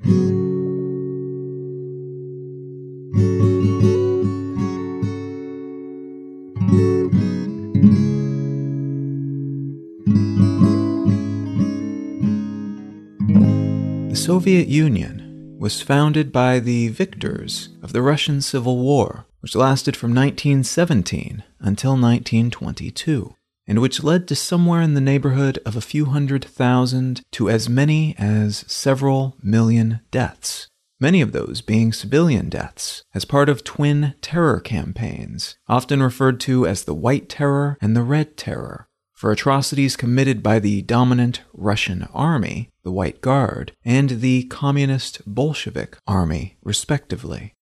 The Soviet Union was founded by the victors of the Russian Civil War, which lasted from 1917 until 1922, and which led to somewhere in the neighborhood of a few 100,000 to as many as several million deaths, many of those being civilian deaths, as part of twin terror campaigns, often referred to as the White Terror and the Red Terror, for atrocities committed by the dominant Russian army, the White Guard, and the Communist Bolshevik army, respectively.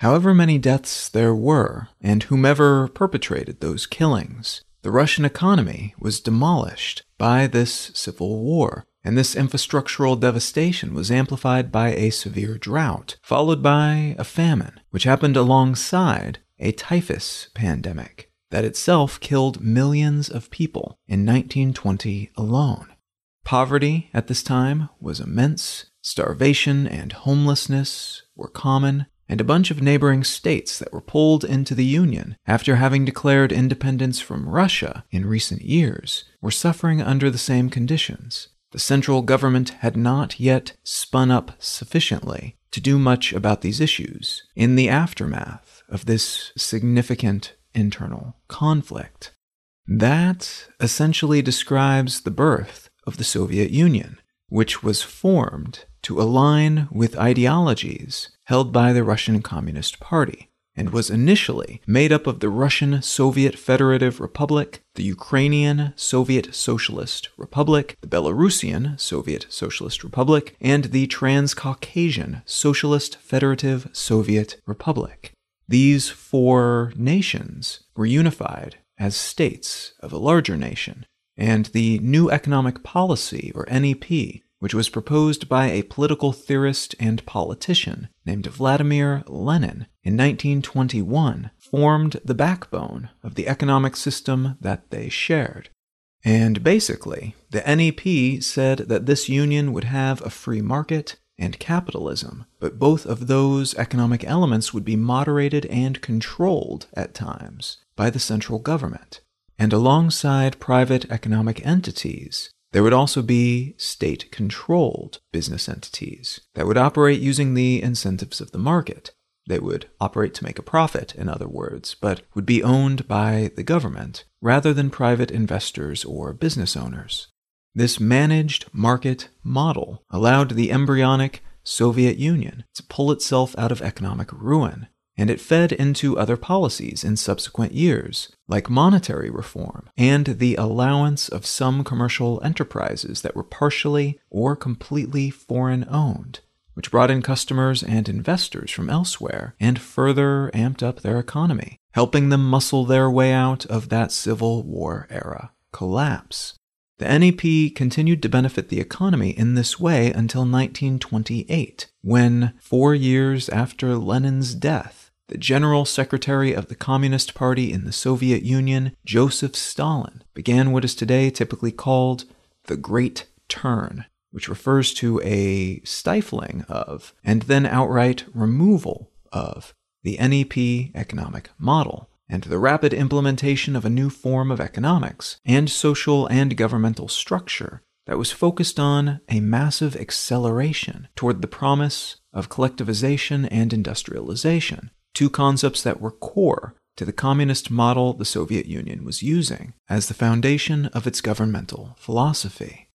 However many deaths there were, and whomever perpetrated those killings, the Russian economy was demolished by this civil war, and this infrastructural devastation was amplified by a severe drought, followed by a famine, which happened alongside a typhus pandemic that itself killed millions of people in 1920 alone. Poverty at this time was immense, starvation and homelessness were common, and a bunch of neighboring states that were pulled into the Union after having declared independence from Russia in recent years were suffering under the same conditions. The central government had not yet spun up sufficiently to do much about these issues in the aftermath of this significant internal conflict. That essentially describes the birth of the Soviet Union, which was formed to align with ideologies held by the Russian Communist Party, and was initially made up of the Russian Soviet Federative Republic, the Ukrainian Soviet Socialist Republic, the Belarusian Soviet Socialist Republic, and the Transcaucasian Socialist Federative Soviet Republic. These four nations were unified as states of a larger nation, and the New Economic Policy, or NEP, which was proposed by a political theorist and politician named Vladimir Lenin in 1921, formed the backbone of the economic system that they shared. And basically, the NEP said that this union would have a free market and capitalism, but both of those economic elements would be moderated and controlled at times by the central government. And alongside private economic entities, there would also be state-controlled business entities that would operate using the incentives of the market. They would operate to make a profit, in other words, but would be owned by the government rather than private investors or business owners. This managed market model allowed the embryonic Soviet Union to pull itself out of economic ruin, and it fed into other policies in subsequent years, like monetary reform and the allowance of some commercial enterprises that were partially or completely foreign-owned, which brought in customers and investors from elsewhere and further amped up their economy, helping them muscle their way out of that Civil War era collapse. The NEP continued to benefit the economy in this way until 1928, when, 4 years after Lenin's death, the General Secretary of the Communist Party in the Soviet Union, Joseph Stalin, began what is today typically called the Great Turn, which refers to a stifling of, and then outright removal of, the NEP economic model, and the rapid implementation of a new form of economics and social and governmental structure that was focused on a massive acceleration toward the promise of collectivization and industrialization, two concepts that were core to the communist model the Soviet Union was using as the foundation of its governmental philosophy.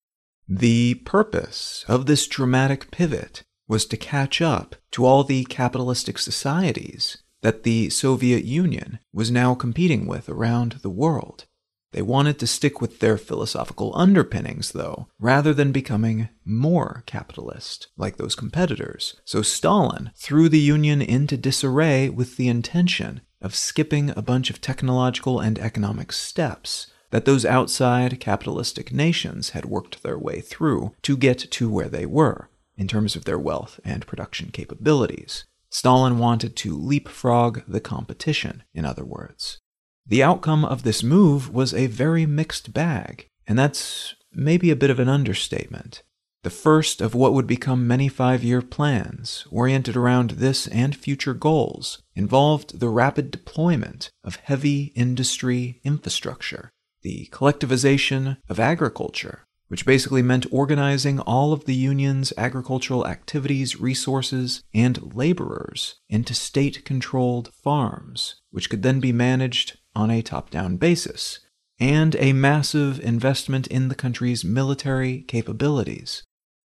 The purpose of this dramatic pivot was to catch up to all the capitalistic societies that the Soviet Union was now competing with around the world. They wanted to stick with their philosophical underpinnings, though, rather than becoming more capitalist, like those competitors. So Stalin threw the Union into disarray with the intention of skipping a bunch of technological and economic steps that those outside capitalistic nations had worked their way through to get to where they were, in terms of their wealth and production capabilities. Stalin wanted to leapfrog the competition, in other words. The outcome of this move was a very mixed bag, and that's maybe a bit of an understatement. the first of what would become many five-year plans, oriented around this and future goals, involved the rapid deployment of heavy industry infrastructure, the collectivization of agriculture, which basically meant organizing all of the Union's agricultural activities, resources, and laborers into state-controlled farms, which could then be managed on a top-down basis, and a massive investment in the country's military capabilities.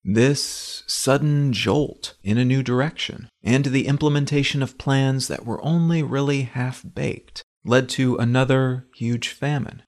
This sudden jolt in a new direction, and the implementation of plans that were only really half-baked, led to another huge famine,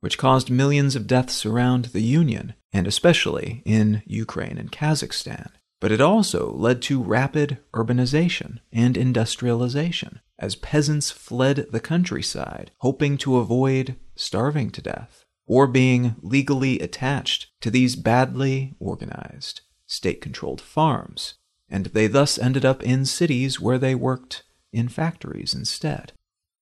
which caused millions of deaths around the Union, and especially in Ukraine and Kazakhstan. But it also led to rapid urbanization and industrialization, as peasants fled the countryside, hoping to avoid starving to death, or being legally attached to these badly organized, state-controlled farms, and they thus ended up in cities where they worked in factories instead.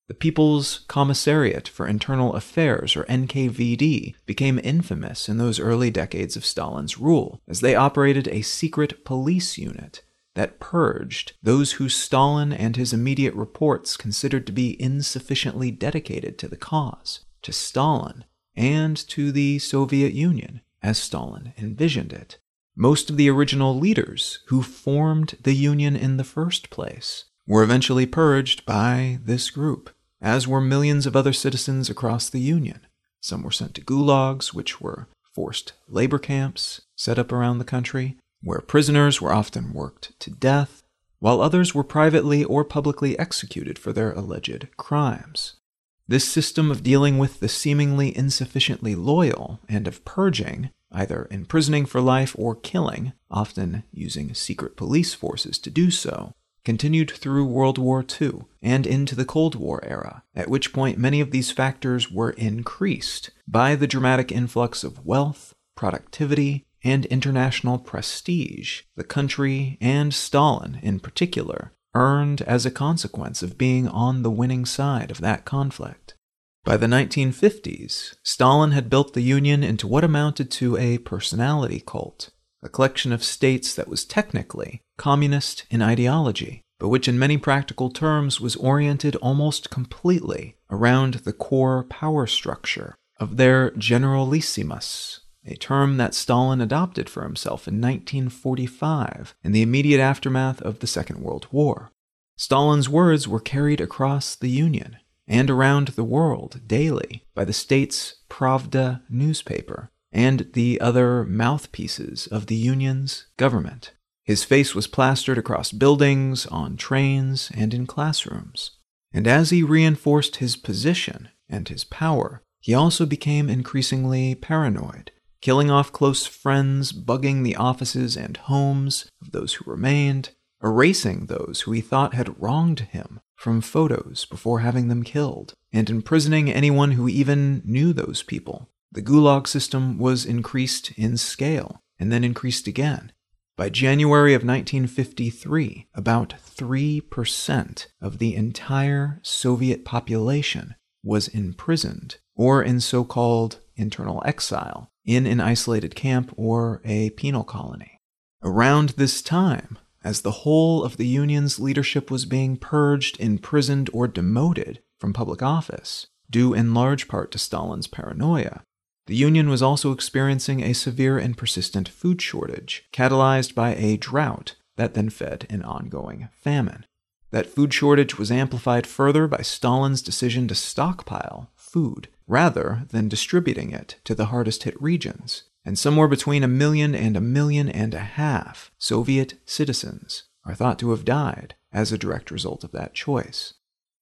The People's Commissariat for Internal Affairs, or NKVD, became infamous in those early decades of Stalin's rule, as they operated a secret police unit that purged those who Stalin and his immediate reports considered to be insufficiently dedicated to the cause, to Stalin, and to the Soviet Union, as Stalin envisioned it. Most of the original leaders who formed the Union in the first place were eventually purged by this group, as were millions of other citizens across the Union. Some were sent to gulags, which were forced labor camps set up around the country, where prisoners were often worked to death, while others were privately or publicly executed for their alleged crimes. This system of dealing with the seemingly insufficiently loyal and of purging, either imprisoning for life or killing, often using secret police forces to do so, continued through World War II and into the Cold War era, at which point many of these factors were increased by the dramatic influx of wealth, productivity, and international prestige the country, and Stalin in particular, earned as a consequence of being on the winning side of that conflict. By the 1950s, Stalin had built the Union into what amounted to a personality cult, a collection of states that was technically communist in ideology, but which in many practical terms was oriented almost completely around the core power structure of their generalissimus, a term that Stalin adopted for himself in 1945 in the immediate aftermath of the Second World War. Stalin's words were carried across the Union and around the world daily by the state's Pravda newspaper and the other mouthpieces of the Union's government. His face was plastered across buildings, on trains, and in classrooms. And as he reinforced his position and his power, he also became increasingly paranoid, killing off close friends, bugging the offices and homes of those who remained, erasing those who he thought had wronged him from photos before having them killed, and imprisoning anyone who even knew those people. The gulag system was increased in scale, and then increased again. By January of 1953, about 3% of the entire Soviet population was imprisoned, or in so-called internal exile, in an isolated camp or a penal colony. Around this time, as the whole of the Union's leadership was being purged, imprisoned, or demoted from public office, due in large part to Stalin's paranoia, the Union was also experiencing a severe and persistent food shortage, catalyzed by a drought that then fed an ongoing famine. That food shortage was amplified further by Stalin's decision to stockpile food, rather than distributing it to the hardest-hit regions, and somewhere between 1 million and 1.5 million Soviet citizens are thought to have died as a direct result of that choice.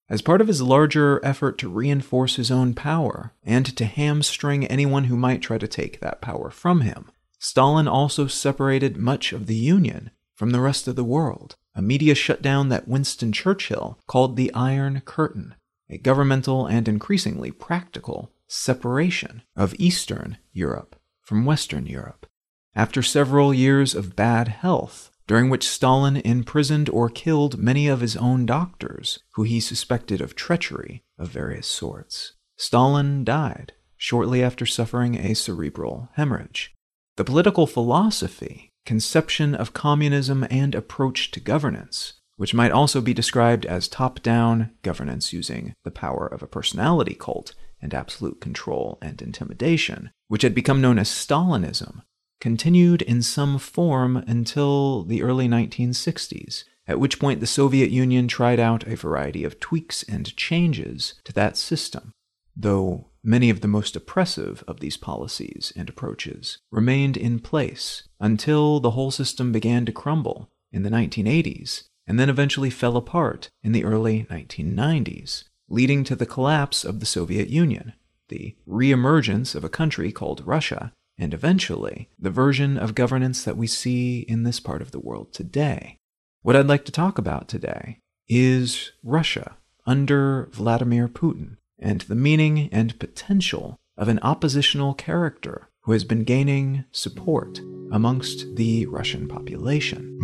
As part of his larger effort to reinforce his own power, and to hamstring anyone who might try to take that power from him, Stalin also separated much of the Union from the rest of the world, a media shutdown that Winston Churchill called the Iron Curtain, a governmental and increasingly practical separation of Eastern Europe from Western Europe. After several years of bad health, during which Stalin imprisoned or killed many of his own doctors, who he suspected of treachery of various sorts, Stalin died shortly after suffering a cerebral hemorrhage. The political philosophy, conception of communism, and approach to governance, which might also be described as top-down governance using the power of a personality cult and absolute control and intimidation, which had become known as Stalinism, continued in some form until the early 1960s, at which point the Soviet Union tried out a variety of tweaks and changes to that system, though many of the most oppressive of these policies and approaches remained in place until the whole system began to crumble in the 1980s and then eventually fell apart in the early 1990s, leading to the collapse of the Soviet Union, the reemergence of a country called Russia, and eventually the version of governance that we see in this part of the world today. What I'd like to talk about today is Russia under Vladimir Putin and the meaning and potential of an oppositional character who has been gaining support amongst the Russian population.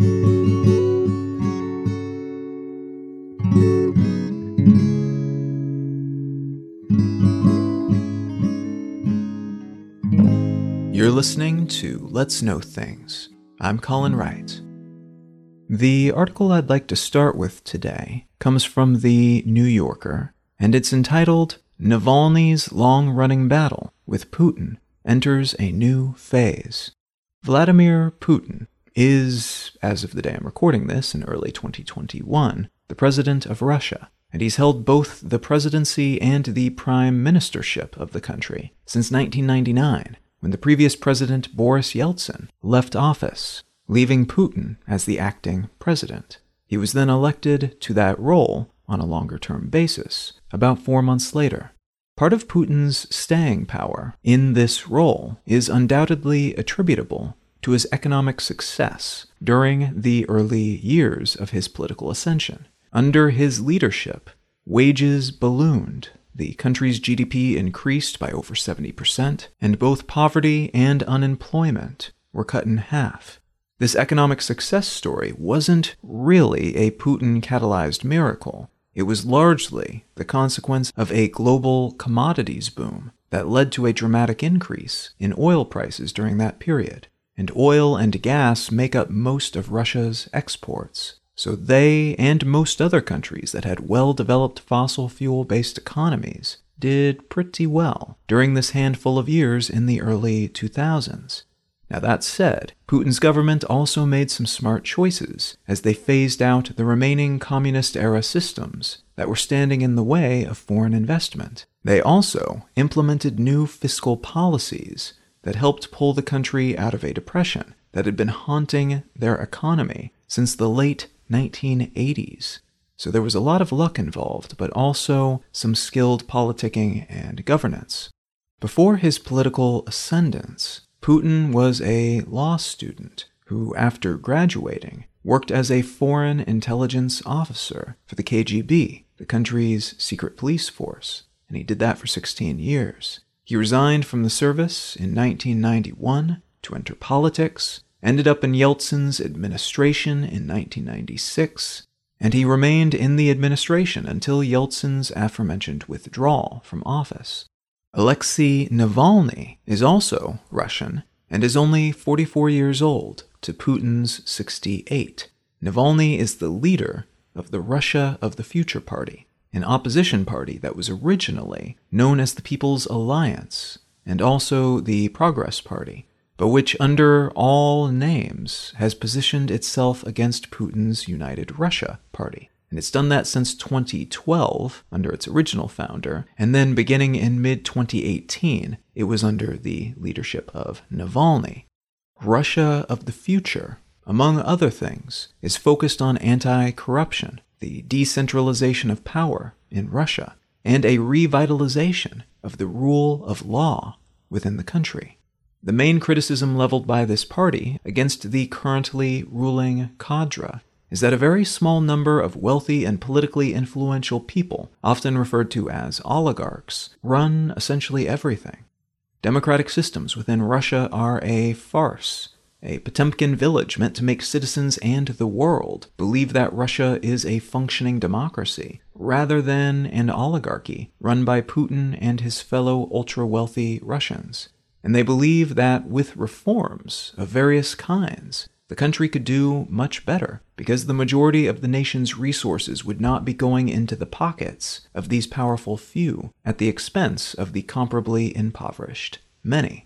You're listening to Let's Know Things. I'm Colin Wright. The article I'd like to start with today comes from The New Yorker, and it's entitled, Navalny's Long-Running Battle with Putin Enters a New Phase. Vladimir Putin is, as of the day I'm recording this in early 2021, the president of Russia, and he's held both the presidency and the prime ministership of the country since 1999, when the previous president Boris Yeltsin left office, leaving Putin as the acting president. He was then elected to that role on a longer-term basis about 4 months later. Part of Putin's staying power in this role is undoubtedly attributable to his economic success during the early years of his political ascension. Under his leadership, wages ballooned. The country's GDP increased by over 70%, and both poverty and unemployment were cut in half. This economic success story wasn't really a Putin-catalyzed miracle. It was largely the consequence of a global commodities boom that led to a dramatic increase in oil prices during that period. And oil and gas make up most of Russia's exports. So they, and most other countries that had well-developed fossil fuel-based economies, did pretty well during this handful of years in the early 2000s. Now that said, Putin's government also made some smart choices as they phased out the remaining communist-era systems that were standing in the way of foreign investment. They also implemented new fiscal policies that helped pull the country out of a depression that had been haunting their economy since the late 1980s. So there was a lot of luck involved, but also some skilled politicking and governance. Before his political ascendance, Putin was a law student who, after graduating, worked as a foreign intelligence officer for the KGB, the country's secret police force, and he did that for 16 years. He resigned from the service in 1991 to enter politics, ended up in Yeltsin's administration in 1996, and he remained in the administration until Yeltsin's aforementioned withdrawal from office. Alexei Navalny is also Russian and is only 44 years old to Putin's 68. Navalny is the leader of the Russia of the Future Party, an opposition party that was originally known as the People's Alliance and also the Progress Party, but which, under all names, has positioned itself against Putin's United Russia Party. And it's done that since 2012, under its original founder, and then beginning in mid-2018, it was under the leadership of Navalny. Russia of the Future, among other things, is focused on anti-corruption, the decentralization of power in Russia, and a revitalization of the rule of law within the country. The main criticism leveled by this party against the currently ruling cadre is that a very small number of wealthy and politically influential people, often referred to as oligarchs, run essentially everything. Democratic systems within Russia are a farce, a Potemkin village meant to make citizens and the world believe that Russia is a functioning democracy, rather than an oligarchy run by Putin and his fellow ultra-wealthy Russians. and they believe that with reforms of various kinds, the country could do much better, because the majority of the nation's resources would not be going into the pockets of these powerful few at the expense of the comparably impoverished many.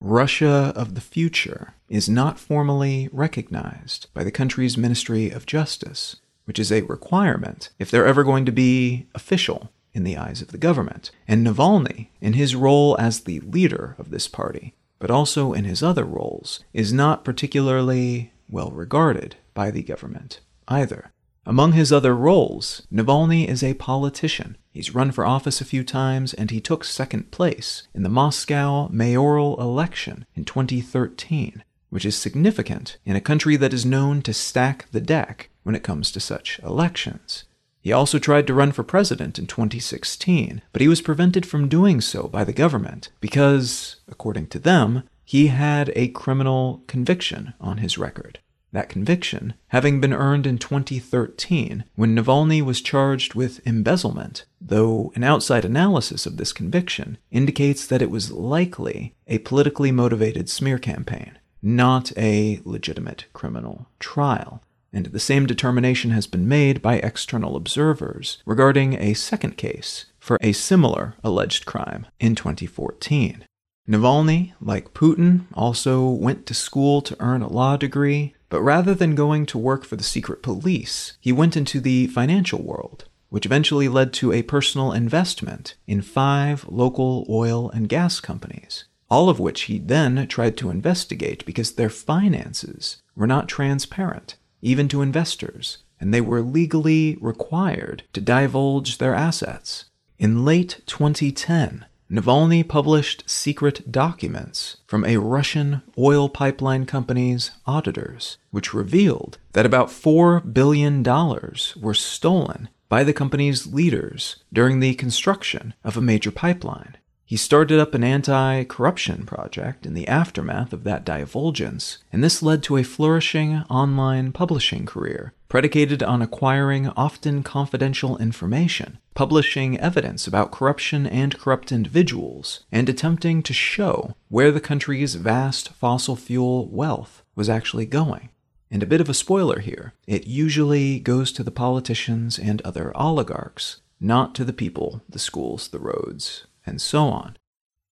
Russia of the Future is not formally recognized by the country's Ministry of Justice, which is a requirement if they're ever going to be official in the eyes of the government. And Navalny, in his role as the leader of this party, but also in his other roles, is not particularly well regarded by the government either. Among his other roles, Navalny is a politician. He's run for office a few times, and he took second place in the Moscow mayoral election in 2013, which is significant in a country that is known to stack the deck when it comes to such elections. He also tried to run for president in 2016, but he was prevented from doing so by the government because, according to them, he had a criminal conviction on his record. That conviction having been earned in 2013 when Navalny was charged with embezzlement, though an outside analysis of this conviction indicates that it was likely a politically motivated smear campaign, not a legitimate criminal trial. And the same determination has been made by external observers regarding a second case for a similar alleged crime in 2014. Navalny, like Putin, also went to school to earn a law degree, but rather than going to work for the secret police, he went into the financial world, which eventually led to a personal investment in 5 local oil and gas companies, all of which he then tried to investigate because their finances were not transparent, even to investors, and they were legally required to divulge their assets. In late 2010, Navalny published secret documents from a Russian oil pipeline company's auditors, which revealed that about $4 billion were stolen by the company's leaders during the construction of a major pipeline. He started up an anti-corruption project in the aftermath of that divulgence, and this led to a flourishing online publishing career, predicated on acquiring often confidential information, publishing evidence about corruption and corrupt individuals, and attempting to show where the country's vast fossil fuel wealth was actually going. And a bit of a spoiler here, it usually goes to the politicians and other oligarchs, not to the people, the schools, the roads, and so on.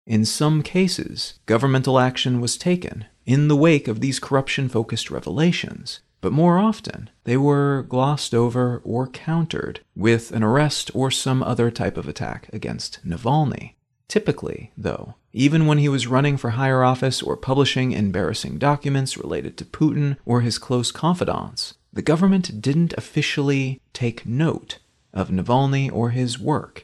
In some cases, governmental action was taken in the wake of these corruption-focused revelations, but more often they were glossed over or countered with an arrest or some other type of attack against Navalny. Typically, though, even when he was running for higher office or publishing embarrassing documents related to Putin or his close confidants, the government didn't officially take note of Navalny or his work.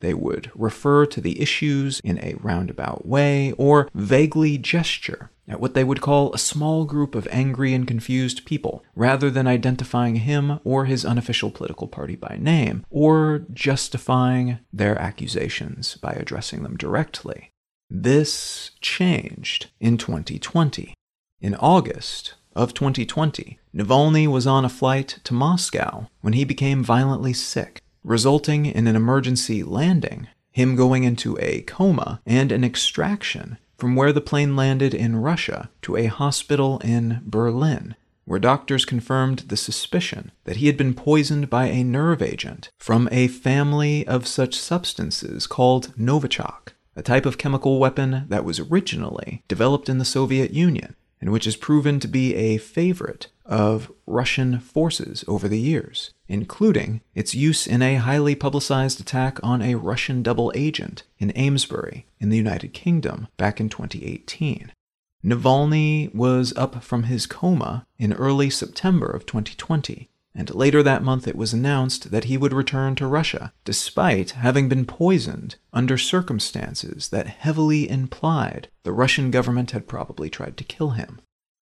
They would refer to the issues in a roundabout way or vaguely gesture at what they would call a small group of angry and confused people, rather than identifying him or his unofficial political party by name or justifying their accusations by addressing them directly. This changed in 2020. In August of 2020, Navalny was on a flight to Moscow when he became violently sick, resulting in an emergency landing, him going into a coma, and an extraction from where the plane landed in Russia to a hospital in Berlin, where doctors confirmed the suspicion that he had been poisoned by a nerve agent from a family of such substances called Novichok, a type of chemical weapon that was originally developed in the Soviet Union, and which has proven to be a favorite of Russian forces over the years, including its use in a highly publicized attack on a Russian double agent in Amesbury in the United Kingdom back in 2018. Navalny was up from his coma in early September of 2020, and later that month it was announced that he would return to Russia, despite having been poisoned under circumstances that heavily implied the Russian government had probably tried to kill him.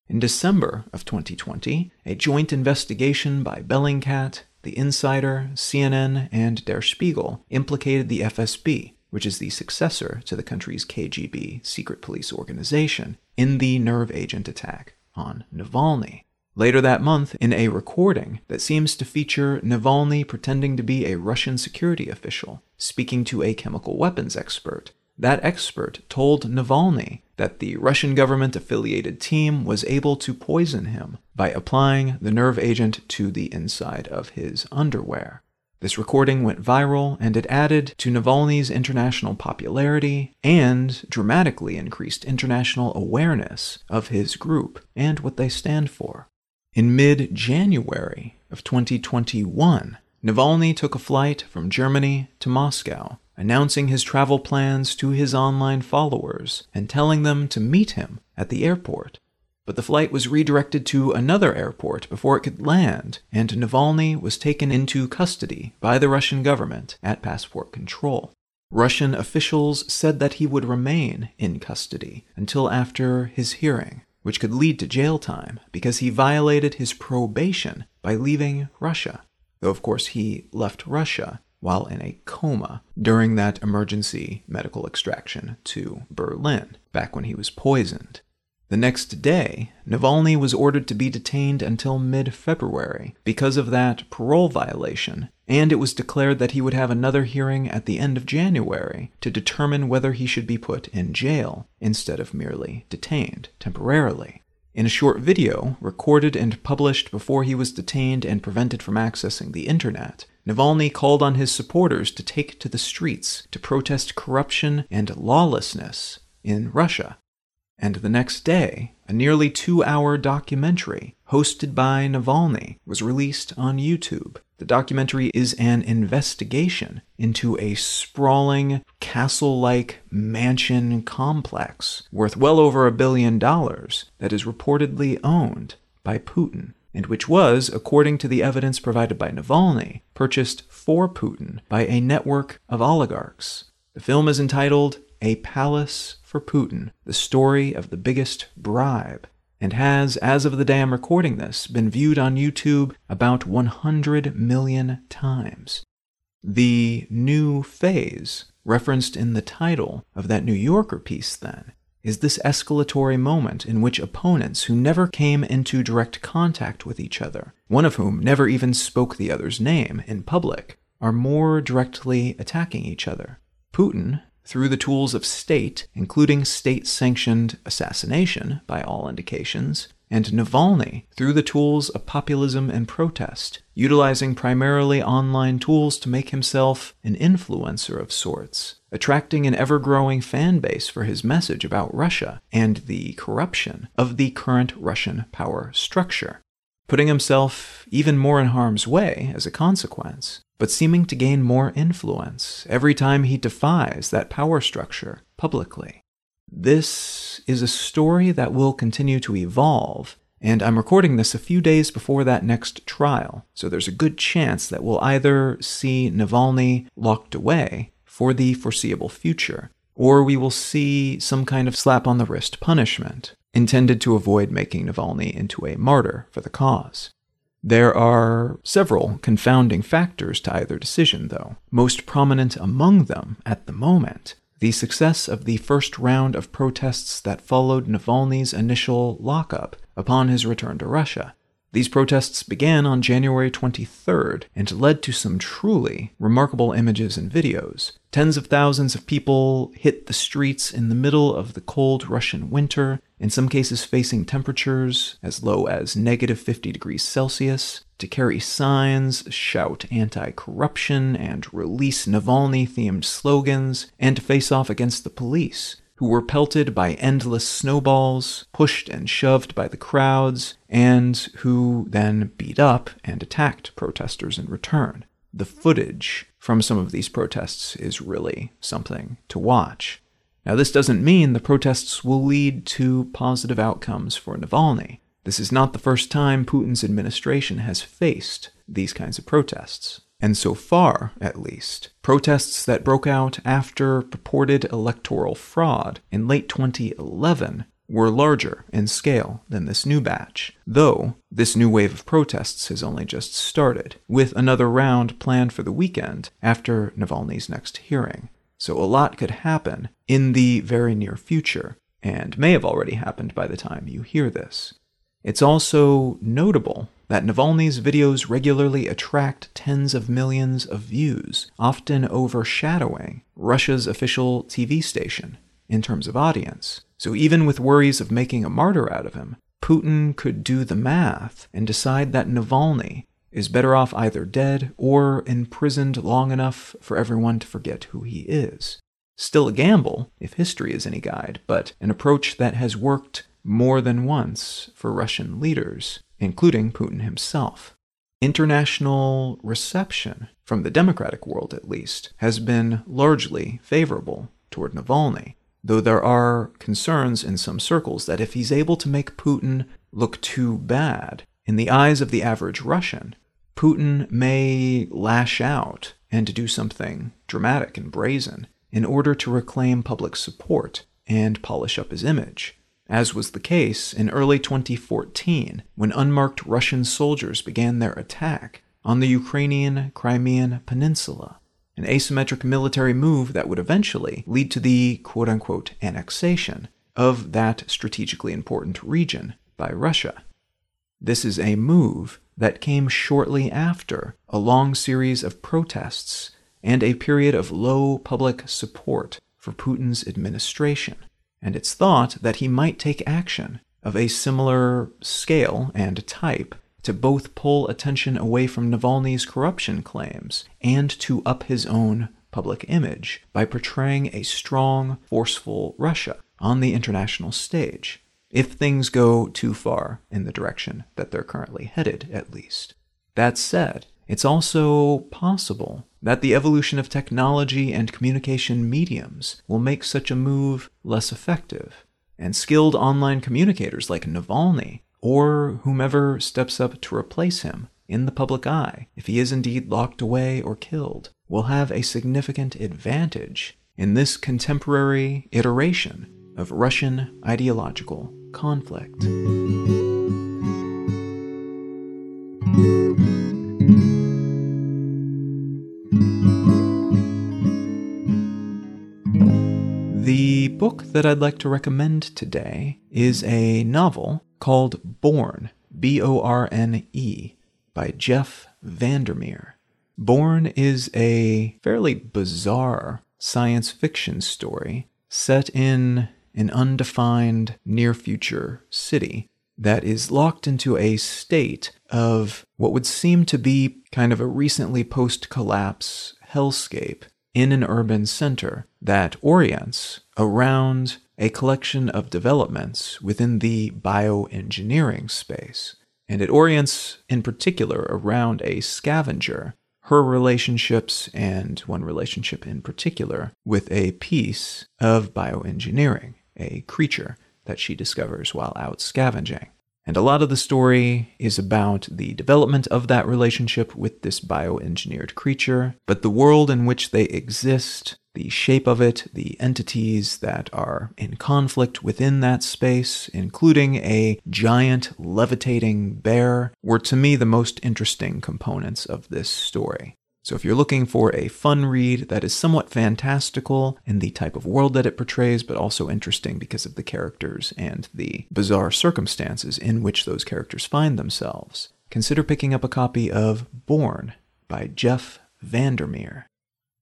In December of 2020, a joint investigation by Bellingcat, The Insider, CNN, and Der Spiegel implicated the FSB, which is the successor to the country's KGB secret police organization, in the nerve agent attack on Navalny. Later that month, in a recording that seems to feature Navalny pretending to be a Russian security official, speaking to a chemical weapons expert, that expert told Navalny that the Russian government-affiliated team was able to poison him by applying the nerve agent to the inside of his underwear. This recording went viral, and it added to Navalny's international popularity and dramatically increased international awareness of his group and what they stand for. In mid-January of 2021, Navalny took a flight from Germany to Moscow, announcing his travel plans to his online followers and telling them to meet him at the airport. But the flight was redirected to another airport before it could land, and Navalny was taken into custody by the Russian government at passport control. Russian officials said that he would remain in custody until after his hearing, which could lead to jail time because he violated his probation by leaving Russia. Though, of course, he left Russia while in a coma during that emergency medical extraction to Berlin, back when he was poisoned. The next day, Navalny was ordered to be detained until mid-February because of that parole violation, and it was declared that he would have another hearing at the end of January to determine whether he should be put in jail instead of merely detained temporarily. In a short video, recorded and published before he was detained and prevented from accessing the internet, Navalny called on his supporters to take to the streets to protest corruption and lawlessness in Russia. And the next day, a nearly 2-hour documentary hosted by Navalny was released on YouTube. The documentary is an investigation into a sprawling, castle-like mansion complex worth well over $1 billion that is reportedly owned by Putin, and which was, according to the evidence provided by Navalny, purchased for Putin by a network of oligarchs. The film is entitled A Palace for Putin, The Story of the Biggest Bribe, and has, as of the day I'm recording this, been viewed on YouTube about 100 million times. The new phase, referenced in the title of that New Yorker piece then, is this escalatory moment in which opponents who never came into direct contact with each other, one of whom never even spoke the other's name in public, are more directly attacking each other. Putin, through the tools of state, including state-sanctioned assassination, by all indications, and Navalny, through the tools of populism and protest, utilizing primarily online tools to make himself an influencer of sorts, attracting an ever-growing fan base for his message about Russia and the corruption of the current Russian power structure, putting himself even more in harm's way as a consequence, but seeming to gain more influence every time he defies that power structure publicly. This is a story that will continue to evolve, and I'm recording this a few days before that next trial, so there's a good chance that we'll either see Navalny locked away for the foreseeable future, or we will see some kind of slap-on-the-wrist punishment intended to avoid making Navalny into a martyr for the cause. There are several confounding factors to either decision, though, most prominent among them at the moment the success of the first round of protests that followed Navalny's initial lockup upon his return to Russia. These protests began on January 23rd and led to some truly remarkable images and videos. Tens of thousands of people hit the streets in the middle of the cold Russian winter, in some cases facing temperatures as low as negative 50 degrees Celsius, to carry signs, shout anti-corruption, and release Navalny-themed slogans, and to face off against the police, who were pelted by endless snowballs, pushed and shoved by the crowds, and who then beat up and attacked protesters in return. The footage from some of these protests is really something to watch. Now, this doesn't mean the protests will lead to positive outcomes for Navalny. This is not the first time Putin's administration has faced these kinds of protests. And so far, at least, protests that broke out after purported electoral fraud in late 2011 were larger in scale than this new batch, though this new wave of protests has only just started, with another round planned for the weekend after Navalny's next hearing. So a lot could happen in the very near future, and may have already happened by the time you hear this. It's also notable that Navalny's videos regularly attract tens of millions of views, often overshadowing Russia's official TV station in terms of audience, So even with worries of making a martyr out of him, Putin could do the math and decide that Navalny is better off either dead or imprisoned long enough for everyone to forget who he is. Still a gamble, if history is any guide, but an approach that has worked more than once for Russian leaders, including Putin himself. International reception, from the democratic world at least, has been largely favorable toward Navalny, though there are concerns in some circles that if he's able to make Putin look too bad in the eyes of the average Russian, Putin may lash out and do something dramatic and brazen in order to reclaim public support and polish up his image, as was the case in early 2014 when unmarked Russian soldiers began their attack on the Ukrainian Crimean Peninsula, an asymmetric military move that would eventually lead to the quote-unquote annexation of that strategically important region by Russia. This is a move that came shortly after a long series of protests and a period of low public support for Putin's administration, and it's thought that he might take action of a similar scale and type to both pull attention away from Navalny's corruption claims and to up his own public image by portraying a strong, forceful Russia on the international stage, if things go too far in the direction that they're currently headed, at least. That said, it's also possible that the evolution of technology and communication mediums will make such a move less effective, and skilled online communicators like Navalny or whomever steps up to replace him in the public eye, if he is indeed locked away or killed, will have a significant advantage in this contemporary iteration of Russian ideological conflict. The book that I'd like to recommend today is a novel called Borne, B-O-R-N-E, by Jeff Vandermeer. Borne is a fairly bizarre science fiction story set in an undefined near-future city that is locked into a state of what would seem to be kind of a recently post-collapse hellscape in an urban center that orients around a collection of developments within the bioengineering space, and it orients in particular around a scavenger, her relationships, and one relationship in particular, with a piece of bioengineering, a creature that she discovers while out scavenging. And a lot of the story is about the development of that relationship with this bioengineered creature, but the world in which they exist, the shape of it, the entities that are in conflict within that space, including a giant levitating bear, were to me the most interesting components of this story. So if you're looking for a fun read that is somewhat fantastical in the type of world that it portrays, but also interesting because of the characters and the bizarre circumstances in which those characters find themselves, consider picking up a copy of Borne by Jeff Vandermeer.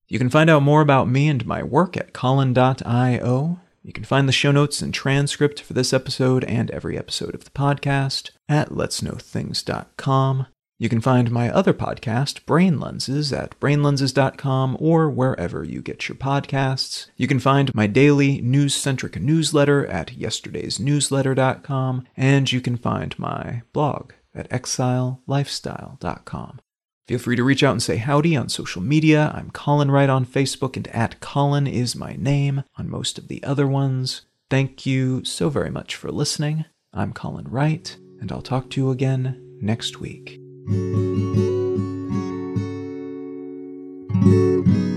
You can find out more about me and my work at Colin.io. You can find the show notes and transcript for this episode and every episode of the podcast at letsknowthings.com. You can find my other podcast, Brain Lenses, at brainlenses.com or wherever you get your podcasts. You can find my daily news-centric newsletter at yesterdaysnewsletter.com, and you can find my blog at exilelifestyle.com. Feel free to reach out and say howdy on social media. I'm Colin Wright on Facebook, and at Colin is my name on most of the other ones. Thank you so very much for listening. I'm Colin Wright, and I'll talk to you again next week. Thank you.